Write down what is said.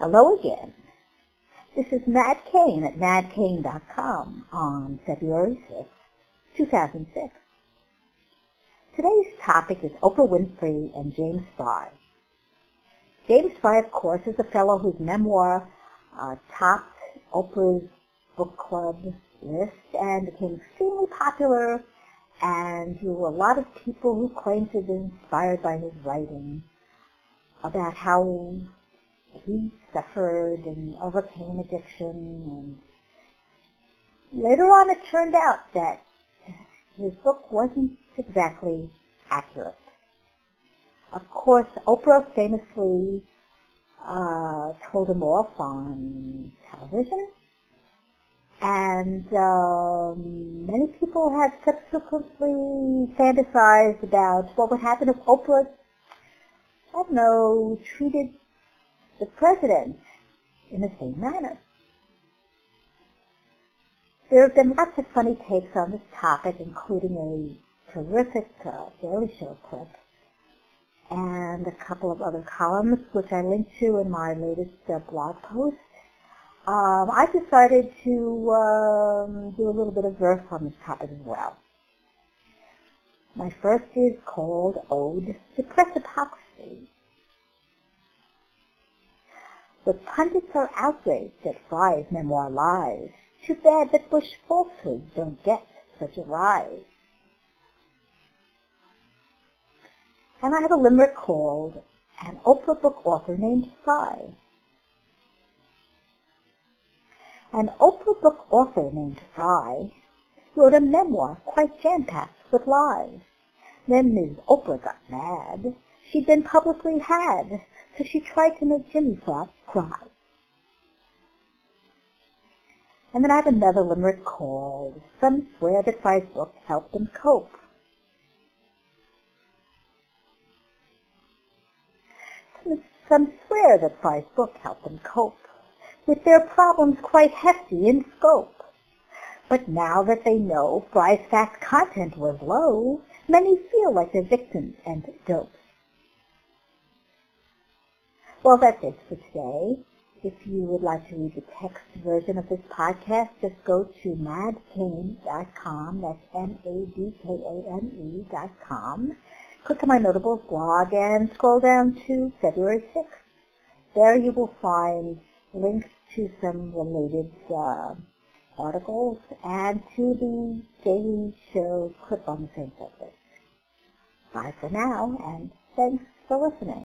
Hello again. This is Mad Kane at madkane.com on February 6, 2006. Today's topic is Oprah Winfrey and James Frey. James Frey, of course, is a fellow whose memoir topped Oprah's book club list and became extremely popular, and there were a lot of people who claimed to have been inspired by his writing about how he suffered and overcame addiction. And later on it turned out that his book wasn't exactly accurate. Of course, Oprah famously told him off on television, and many people have subsequently fantasized about what would happen if Oprah, treated the president in the same manner. There have been lots of funny takes on this topic, including a terrific Daily Show clip and a couple of other columns, which I linked to in my latest blog post. I decided to do a little bit of verse on this topic as well. My first is called Ode to Press Hypocrisy. The pundits are outraged at Frey's memoir lies. Too bad that Bush falsehoods don't get such a rise. And I have a limerick called An Oprah Book Author Named Frey. An Oprah book author named Frey wrote a memoir quite jam-packed with lies. Then Ms. Oprah got mad. She'd been publicly had, so she tried to make Jimmy Fox cry. And then I have another limerick called Some Swear That Frey's Book Helped Them Cope. Some swear that Frey's book helped them cope with their problems quite hefty in scope. But now that they know Frey's fact content was low, many feel like they're victims and dopes. Well, that's it for today. If you would like to read the text version of this podcast, just go to madkane.com, that's madkane.com. Click on my Notables blog and scroll down to February 6th. There you will find links to some related articles and to the Daily Show clip on the same subject. Bye for now, and thanks for listening.